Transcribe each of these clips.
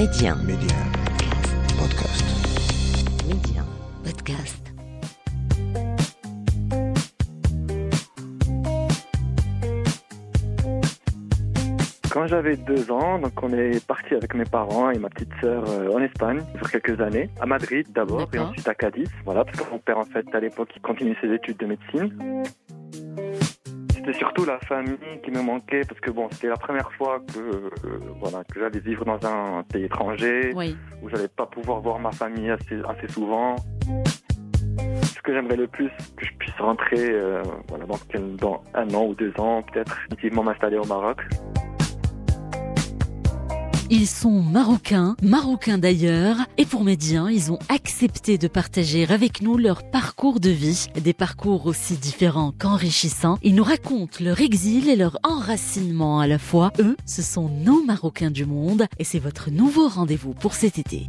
Médien Podcast. Quand j'avais 2 ans, donc on est parti avec mes parents et ma petite sœur en Espagne sur quelques années, à Madrid d'abord et ensuite à Cadix. Voilà, parce que mon père en fait à l'époque il continuait ses études de médecine. C'était surtout la famille qui me manquait parce que bon, c'était la première fois que j'allais vivre dans un pays étranger, oui, où j'allais pas pouvoir voir ma famille assez souvent. Ce que j'aimerais le plus, que je puisse rentrer dans 1 an ou 2 ans peut-être, définitivement m'installer au Maroc. Ils sont marocains d'ailleurs, et pour Médien, ils ont accepté de partager avec nous leur parcours de vie. Des parcours aussi différents qu'enrichissants. Ils nous racontent leur exil et leur enracinement à la fois. Eux, ce sont nos Marocains du monde, et c'est votre nouveau rendez-vous pour cet été.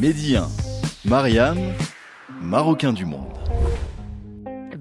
Médien, Meryem, Marocains du monde.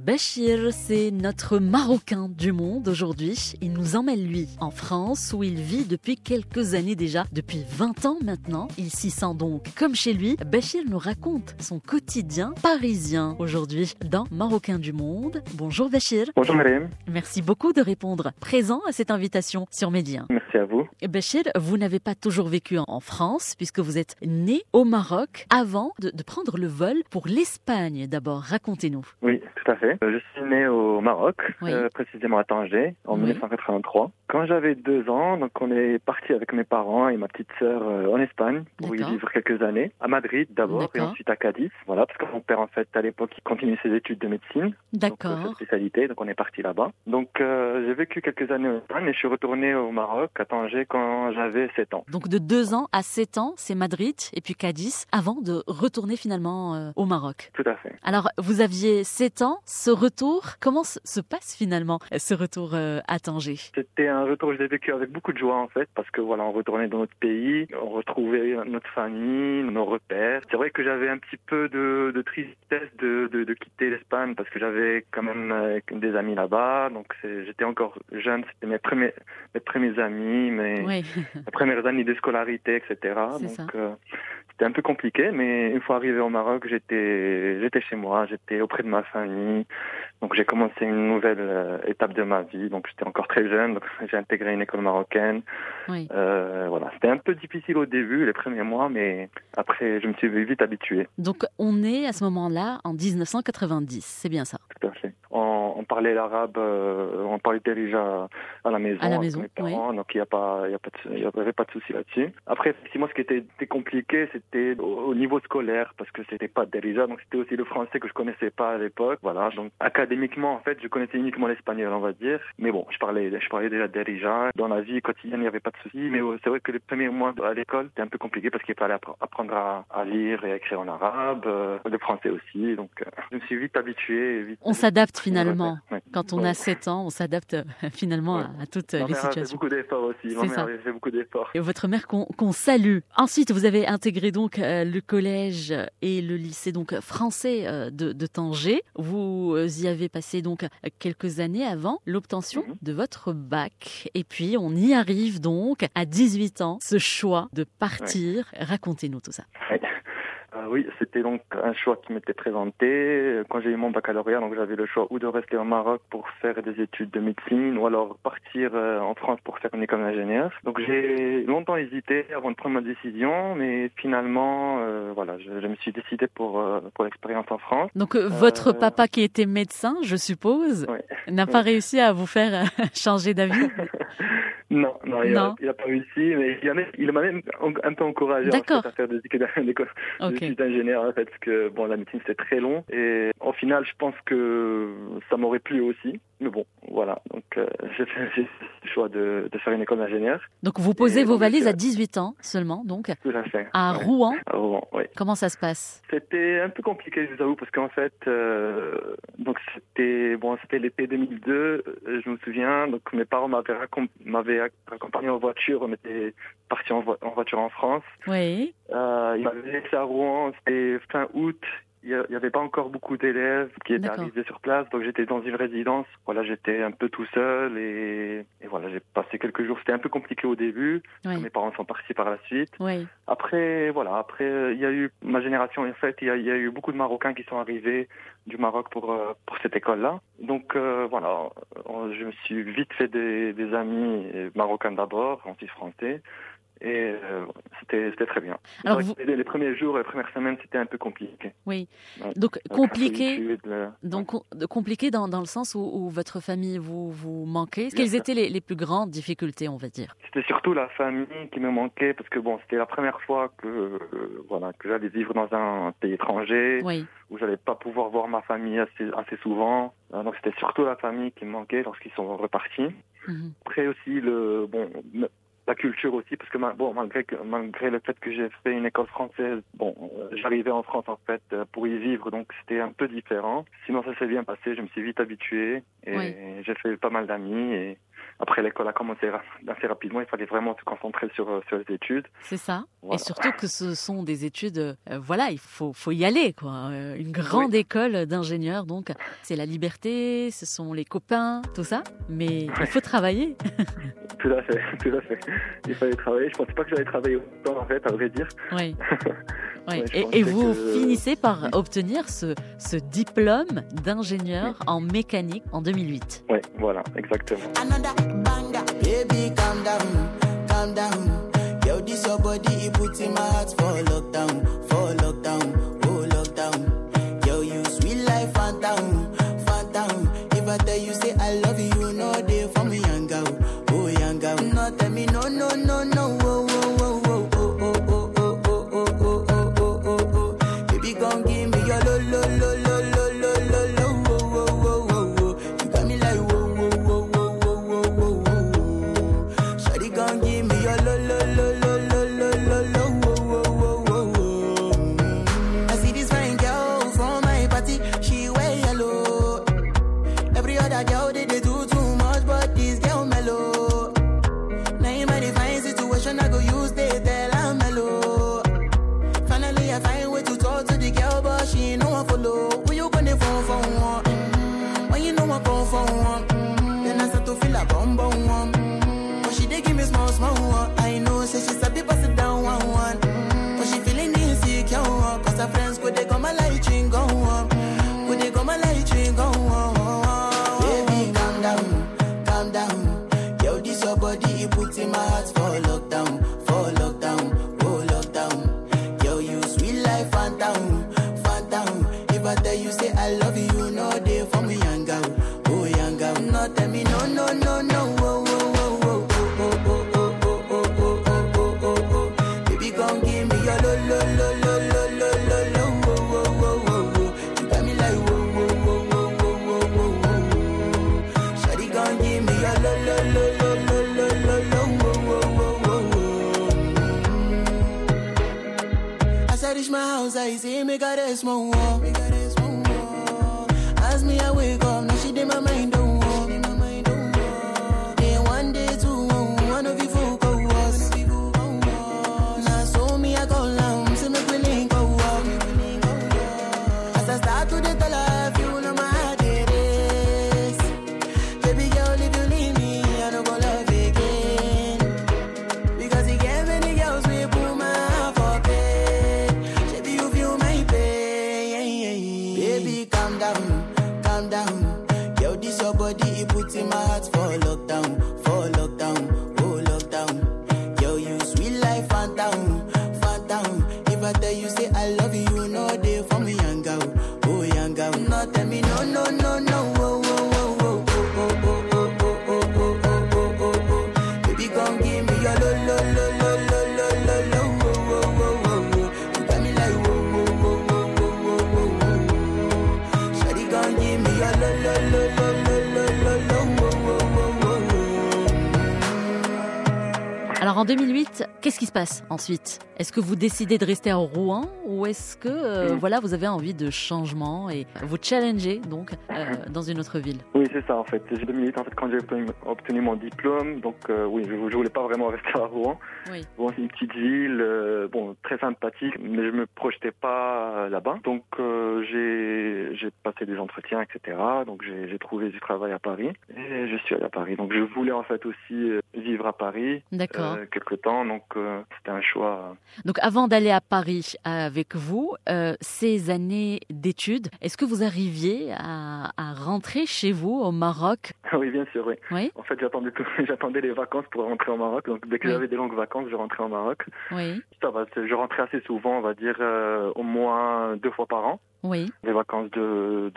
Bachir, c'est notre Marocain du monde aujourd'hui. Il nous emmène, lui, en France, où il vit depuis quelques années déjà, depuis 20 ans maintenant. Il s'y sent donc comme chez lui. Bachir nous raconte son quotidien parisien aujourd'hui dans Marocain du monde. Bonjour Bachir. Bonjour Meryem. Merci beaucoup de répondre présent à cette invitation sur Médien. Merci à vous. Bachir, vous n'avez pas toujours vécu en France, puisque vous êtes né au Maroc avant de prendre le vol pour l'Espagne d'abord. Racontez-nous. Oui, tout à fait. Je suis né au Maroc, oui, précisément à Tanger, en 1983. Quand j'avais 2 ans, donc on est parti avec mes parents et ma petite sœur en Espagne, pour y vivre quelques années, à Madrid d'abord, et ensuite à Cadix. Voilà, parce que mon père en fait à l'époque il continuait ses études de médecine, donc sa spécialité, donc on est parti là-bas. Donc j'ai vécu quelques années en Espagne et je suis retourné au Maroc, à Tanger, quand j'avais 7 ans. Donc de 2 ans à 7 ans, c'est Madrid et puis Cadix, avant de retourner finalement au Maroc. Tout à fait. Alors vous aviez 7 ans. Ce retour, comment se passe finalement ce retour à Tanger? C'était un retour que j'ai vécu avec beaucoup de joie en fait, parce que voilà, on retournait dans notre pays, on retrouvait notre famille, nos repères. C'est vrai que j'avais un petit peu de tristesse de quitter l'Espagne, parce que j'avais quand même des amis là-bas, donc j'étais encore jeune, c'était mes premiers amis, mes premières années de scolarité, etc. C'était un peu compliqué, mais une fois arrivé au Maroc, j'étais chez moi, j'étais auprès de ma famille. Donc j'ai commencé une nouvelle étape de ma vie. Donc j'étais encore très jeune, donc j'ai intégré une école marocaine. Oui. C'était un peu difficile au début, les premiers mois, mais après je me suis vite habitué. Donc on est à ce moment-là en 1990, c'est bien ça? Tout à fait. On parlait l'arabe, on parlait déjà à la maison. À la maison, oui. Donc il n'y avait pas de souci là-dessus. Après, effectivement, ce qui était compliqué, c'était au niveau scolaire, parce que c'était pas déjà, donc c'était aussi le français que je connaissais pas à l'époque. Voilà, donc académiquement, en fait, je connaissais uniquement l'espagnol, on va dire. Mais bon, je parlais déjà. Dans la vie quotidienne, il n'y avait pas de souci. Mais c'est vrai que les premiers mois à l'école, c'était un peu compliqué parce qu'il fallait apprendre à lire et à écrire en arabe, le français aussi. Donc, je me suis vite habitué. On s'adapte finalement. Ouais. Quand on a 7 ans, on s'adapte finalement à toutes les situations. J'ai beaucoup d'efforts aussi. J'ai beaucoup d'efforts. Et votre mère qu'on salue. Ensuite, vous avez intégré donc le collège et le lycée donc français de Tanger. Vous y avez passé donc quelques années avant l'obtention de votre bac. Et puis, on y arrive donc à 18 ans, ce choix de partir. Ouais. Racontez-nous tout ça. Ouais. Oui, c'était donc un choix qui m'était présenté. Quand j'ai eu mon baccalauréat, donc j'avais le choix ou de rester au Maroc pour faire des études de médecine ou alors partir en France pour faire une école d'ingénieur. Donc j'ai longtemps hésité avant de prendre ma décision, mais finalement, je me suis décidé pour l'expérience en France. Donc votre papa qui était médecin, je suppose, n'a pas réussi à vous faire changer d'avis? Non, il n'a pas réussi, mais il m'a même un peu encouragé à faire des écoles d'ingénieur, en fait, parce que la médecine c'était très long et au final je pense que ça m'aurait plu aussi, mais bon voilà, donc j'ai fait le choix de faire une école d'ingénieur. Donc vous posez vos valises à 18 ans seulement, donc à Rouen. À Rouen, oui. Comment ça se passe? C'était un peu compliqué, je vous avoue, parce qu'en fait donc c'était l'été 2002, je me souviens, donc mes parents m'avaient accompagné en voiture, on était parti en voiture en France. Oui. Il m'avait laissé à Rouen, c'était fin août. il n'y avait pas encore beaucoup d'élèves qui étaient arrivés sur place, donc j'étais dans une résidence. Voilà, j'étais un peu tout seul et voilà, j'ai passé quelques jours. C'était un peu compliqué au début. Oui. Mes parents sont partis par la suite. Oui. Après, voilà, après, il y a eu ma génération. En fait, il y a eu beaucoup de Marocains qui sont arrivés du Maroc pour cette école-là. Donc voilà, je me suis vite fait des amis marocains d'abord, ensuite français. Et c'était très bien. Alors les premiers jours, les premières semaines, c'était un peu compliqué. Oui, donc compliqué, compliqué dans le sens où votre famille vous manquait. Quelles étaient les plus grandes difficultés, on va dire? C'était surtout la famille qui me manquait, parce que bon, c'était la première fois que j'allais vivre dans un pays étranger, oui, où j'allais pas pouvoir voir ma famille assez souvent. Donc c'était surtout la famille qui me manquait lorsqu'ils sont repartis. Mm-hmm. Après aussi la culture aussi, parce que malgré le fait que j'ai fait une école française, j'arrivais en France en fait pour y vivre, donc c'était un peu différent. Sinon ça s'est bien passé, je me suis vite habitué et oui, j'ai fait pas mal d'amis. Et après, l'école a commencé assez rapidement, il fallait vraiment se concentrer sur les études. C'est ça, voilà. Et surtout que ce sont des études, il faut y aller, quoi. Une grande école d'ingénieurs, donc c'est la liberté, ce sont les copains, tout ça, mais il faut travailler. Tout à fait, il fallait travailler, je ne pensais pas que j'allais travailler autant en fait, à vrai dire. Oui. Ouais, et vous finissez par obtenir ce diplôme d'ingénieur en mécanique en 2008. Oui, voilà, exactement. Alors en 2008, qu'est-ce qui se passe ensuite? Est-ce que vous décidez de rester à Rouen ou est-ce que vous avez envie de changement et vous challengez donc dans une autre ville? Oui, c'est ça en fait. En 2008, en fait, quand j'ai obtenu mon diplôme, donc je voulais pas vraiment rester à Rouen. Oui. Bon, c'est une petite ville, très sympathique, mais je me projetais pas là-bas. Donc j'ai passé des entretiens, etc. Donc j'ai trouvé du travail à Paris et je suis allé à Paris. Donc je voulais en fait aussi vivre à Paris quelque temps. Donc c'était un choix. Donc avant d'aller à Paris avec vous, ces années d'études, est-ce que vous arriviez à rentrer chez vous au Maroc? Oui, bien sûr, oui. Oui. En fait, j'attendais les vacances pour rentrer au Maroc. Donc dès que j'avais des longues vacances, je rentrais au Maroc. Oui. Ça va, je rentrais assez souvent, on va dire au moins 2 fois par an. Oui. Les vacances de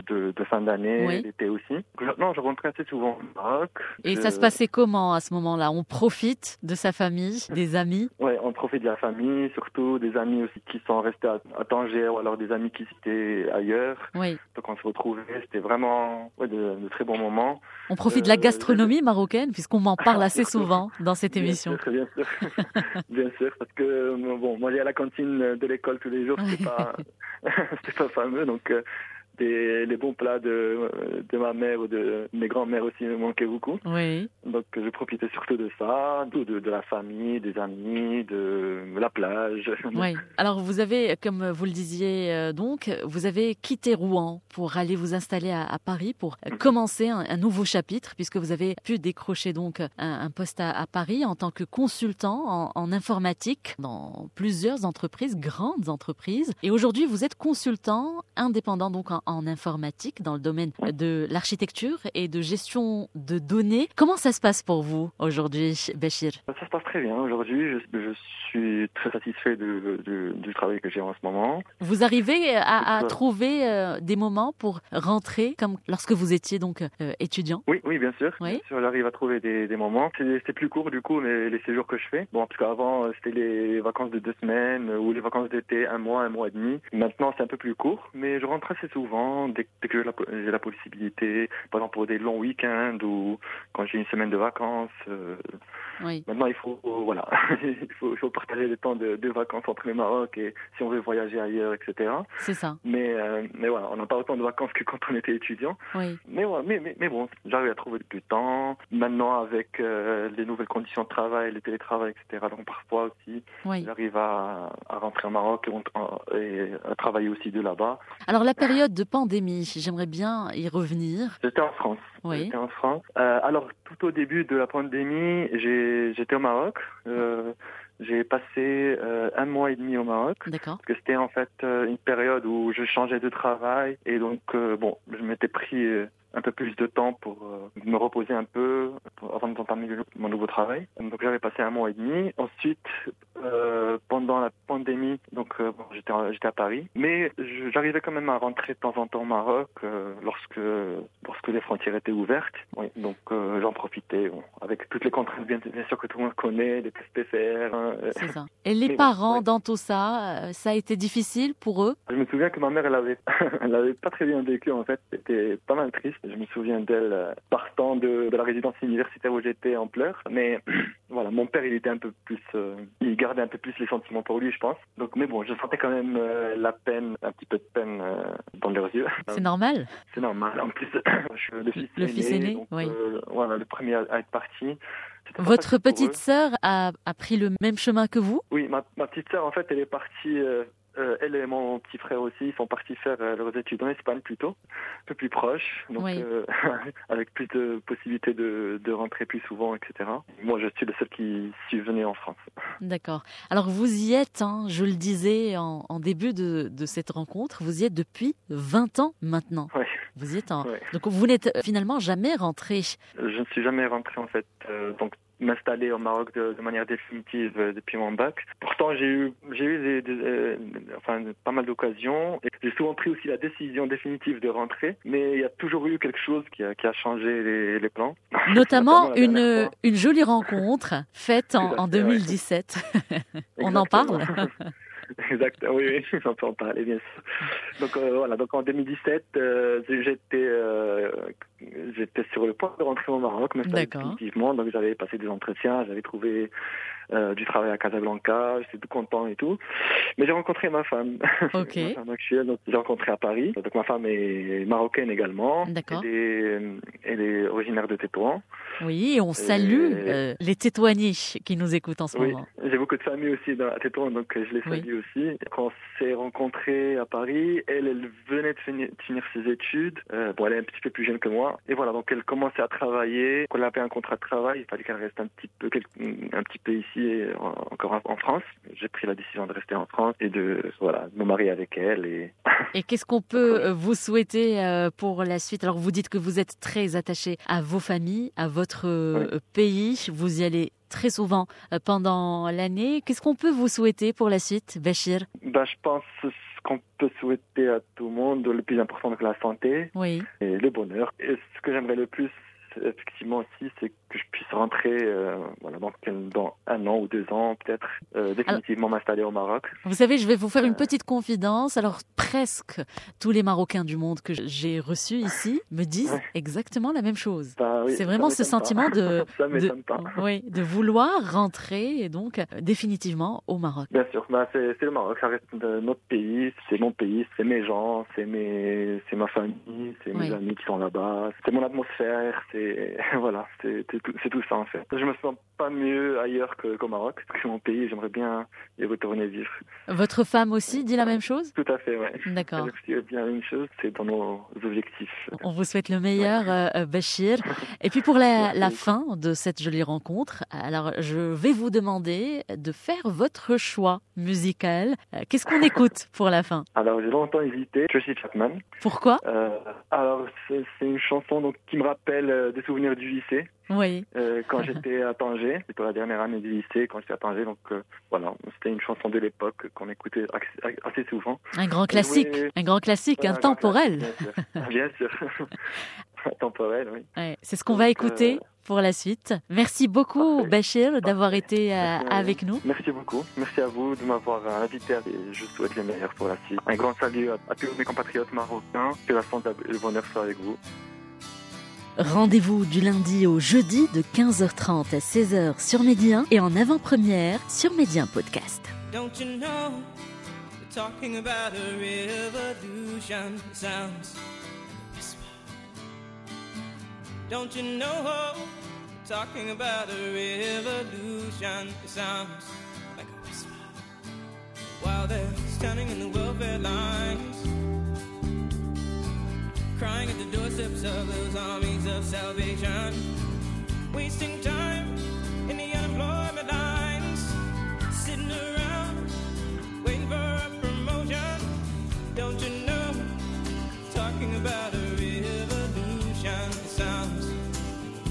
fin d'année, l'été aussi. Non, je rentrais assez souvent au Maroc. Et ça se passait comment à ce moment-là? On profite de sa famille, des amis? Oui, on profite de la famille, surtout des amis aussi qui sont restés à Tanger ou alors des amis qui étaient ailleurs. Oui. Donc on se retrouvait, c'était vraiment de très bons moments. On profite de la gastronomie marocaine puisqu'on m'en parle assez souvent dans cette émission. Bien sûr, bien sûr. Bien sûr, parce que bon, moi j'ai à la cantine de l'école tous les jours, c'était pas... c'était pas fameux, donc les bons plats de ma mère ou de mes grands-mères aussi me manquaient beaucoup. Oui. Donc je profitais surtout de ça, de la famille, des amis, de la plage. Oui. Alors vous avez, comme vous le disiez donc, vous avez quitté Rouen pour aller vous installer à Paris, pour commencer un nouveau chapitre, puisque vous avez pu décrocher donc un poste à Paris en tant que consultant en informatique dans plusieurs entreprises, grandes entreprises. Et aujourd'hui, vous êtes consultant indépendant donc en informatique dans le domaine de l'architecture et de gestion de données. Comment ça se passe pour vous aujourd'hui, Bachir? Ça se passe très bien. Aujourd'hui, je suis très satisfait du travail que j'ai en ce moment. Vous arrivez à trouver des moments pour rentrer, comme lorsque vous étiez donc étudiant? Oui, bien sûr. Oui. Bien sûr, j'arrive à trouver des moments. C'est plus court du coup, mais les séjours que je fais. Bon, en tout cas, avant, c'était les vacances de 2 semaines ou les vacances d'été, 1 mois, 1 mois et demi. Maintenant, c'est un peu plus court, mais je rentre assez souvent, dès que j'ai la possibilité, par exemple pour des longs week-ends ou quand j'ai une semaine de vacances. Oui. Maintenant, il faut partager le temps de vacances entre le Maroc et si on veut voyager ailleurs, etc. C'est ça. Mais voilà, on n'a pas autant de vacances que quand on était étudiant. Oui. Mais, ouais, mais bon, j'arrive à trouver du temps. Maintenant, avec les nouvelles conditions de travail, le télétravail, etc. Donc parfois aussi, j'arrive à rentrer au Maroc et à travailler aussi de là-bas. Alors la période de pandémie, j'aimerais bien y revenir. J'étais en France. Oui. J'étais en France. Alors, tout au début de la pandémie, j'étais au Maroc. J'ai passé 1 mois et demi au Maroc. D'accord. Parce que c'était en fait une période où je changeais de travail. Et donc, je m'étais pris un peu plus de temps pour me reposer un peu avant d'entamer mon nouveau travail. Donc j'avais passé 1 mois et demi. Ensuite, pendant la pandémie, donc j'étais à Paris, mais j'arrivais quand même à rentrer de temps en temps au Maroc lorsque les frontières étaient ouvertes. Oui, donc j'en profitais avec toutes les contraintes bien sûr que tout le monde connaît, les tests PCR. C'est ça. Et les parents dans tout ça, ça a été difficile pour eux? Je me souviens que ma mère, elle avait pas très bien vécu en fait. C'était pas mal triste. Je me souviens d'elle partant de la résidence universitaire où j'étais en pleurs. Mais voilà, mon père, il était un peu plus... il gardait un peu plus les sentiments pour lui, je pense. Donc, mais bon, je sentais quand même la peine, un petit peu de peine dans leurs yeux. C'est normal. C'est normal. En plus, je suis le fils aîné. Donc, voilà, le premier à être parti. Votre petite sœur a pris le même chemin que vous? Oui, ma petite sœur, en fait, elle est partie... elle et mon petit frère aussi, ils sont partis faire leurs études en Espagne plutôt, un peu plus proche, donc avec plus de possibilités de rentrer plus souvent, etc. Moi, je suis le seul qui suis venu en France. D'accord. Alors, vous y êtes, je le disais en début de cette rencontre, vous y êtes depuis 20 ans maintenant. Oui. Vous y êtes Donc, vous n'êtes finalement jamais rentré. Je ne suis jamais rentré, en fait, donc... m'installer au Maroc de manière définitive depuis mon bac. Pourtant, j'ai eu pas mal d'occasions. Et j'ai souvent pris aussi la décision définitive de rentrer, mais il y a toujours eu quelque chose qui a changé les plans. Notamment une jolie rencontre faite en 2017. On en parle? Exact, oui, on peut en parler, bien sûr. Donc, en 2017, j'étais j'étais sur le point de rentrer au Maroc, mais effectivement, donc j'avais passé des entretiens, j'avais trouvé du travail à Casablanca, j'étais tout content et tout. Mais j'ai rencontré ma femme, okay. ma femme actuelle, donc j'ai rencontré à Paris. Donc ma femme est marocaine également, elle est originaire de Tétouan. Oui, on salue les Tétouanis qui nous écoutent en ce moment. J'ai beaucoup de famille aussi à Tétouan, donc je les salue aussi. Quand on s'est rencontrés à Paris, elle venait de finir ses études. Bon, elle est un petit peu plus jeune que moi. Et voilà, donc elle commençait à travailler. Quand elle avait un contrat de travail, il fallait qu'elle reste un petit peu ici, et encore en France. J'ai pris la décision de rester en France et de me marier avec elle. Et qu'est-ce qu'on peut vous souhaiter pour la suite? Alors, vous dites que vous êtes très attaché à vos familles, à votre pays. Vous y allez très souvent pendant l'année. Qu'est-ce qu'on peut vous souhaiter pour la suite, Bachir? Je pense ce qu'on peut souhaiter à tout le monde, le plus important, c'est la santé et le bonheur. Et ce que j'aimerais le plus, effectivement aussi, c'est que je puisse rentrer dans 1 an ou 2 ans peut-être, définitivement m'installer au Maroc. Vous savez, je vais vous faire une petite confidence. Alors presque tous les Marocains du monde que j'ai reçus ici me disent exactement la même chose. C'est vraiment ce sentiment de vouloir rentrer et donc définitivement au Maroc. Bien sûr, c'est le Maroc, ça reste notre pays, c'est mon pays, c'est mes gens, c'est ma famille, c'est mes amis qui sont là-bas, c'est mon atmosphère, c'est tout ça en fait. Je me sens pas mieux ailleurs qu'au Maroc, parce que mon pays, j'aimerais bien y retourner vivre. Votre femme aussi dit la même chose ? Tout à fait, oui. D'accord. Elle dit bien la même chose, c'est dans nos objectifs. On vous souhaite le meilleur, Bachir. Et puis pour la fin de cette jolie rencontre, alors je vais vous demander de faire votre choix musical. Qu'est-ce qu'on écoute pour la fin ? Alors j'ai longtemps hésité, Tracy Chapman. Pourquoi ? Alors c'est une chanson qui me rappelle des souvenirs du lycée. Oui. Quand j'étais à Tanger, c'était la dernière année du lycée, quand j'étais à Tanger, donc c'était une chanson de l'époque qu'on écoutait assez souvent. Un grand classique, intemporel. Bien sûr. Intemporel, oui. Ouais, c'est ce qu'on va écouter pour la suite. Merci beaucoup, Bachir, d'avoir été avec nous. Merci beaucoup. Merci à vous de m'avoir invité. Je souhaite le meilleur pour la suite. Un grand salut à tous mes compatriotes marocains. Que la santé et le bonheur soient avec vous. Rendez-vous du lundi au jeudi de 15h30 à 16h sur Médien et en avant-première sur Médien Podcast. Don't you know, we're talking about a revolution sounds like a whisper. Don't you know, we're talking about a revolution sounds like a whisper. While they're standing in the welfare lines, crying at the doorsteps of those armies of salvation, wasting time in the unemployment lines, sitting around waiting for a promotion. Don't you know, talking about a revolution, it sounds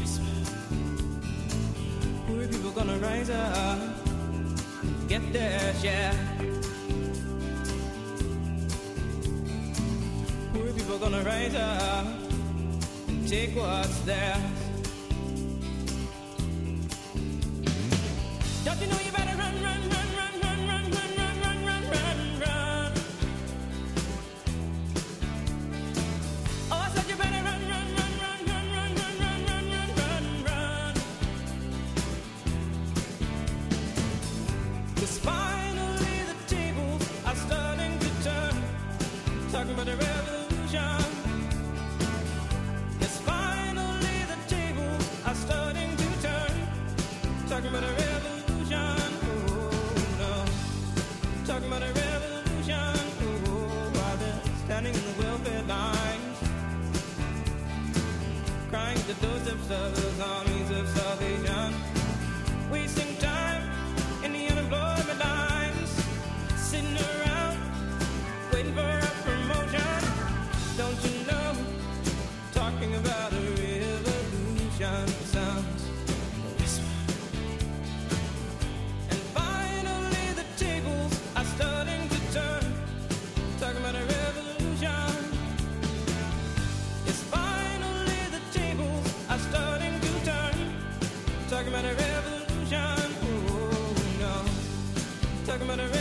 whisper. Poor people gonna rise up and get their share. We're gonna rise up and take what's theirs. Don't you know you better run, run, run, run, run, run, run, run, run, run, run, run. Oh, I said you better run, run, run, run, run, run, run, run, run, run, run, run. Cause finally the tables are starting to turn. Talking about the revolution. Talking about a revolution, oh no. Talking about a revolution, oh, while they're standing in the welfare lines, crying at the doorsteps of those armies of salvation, wasting time in the unemployment lines, sitting around waiting for a promotion. Don't you know? Talking about a revolution sounds. Talking about a revolution, oh no. Talking about a revolution.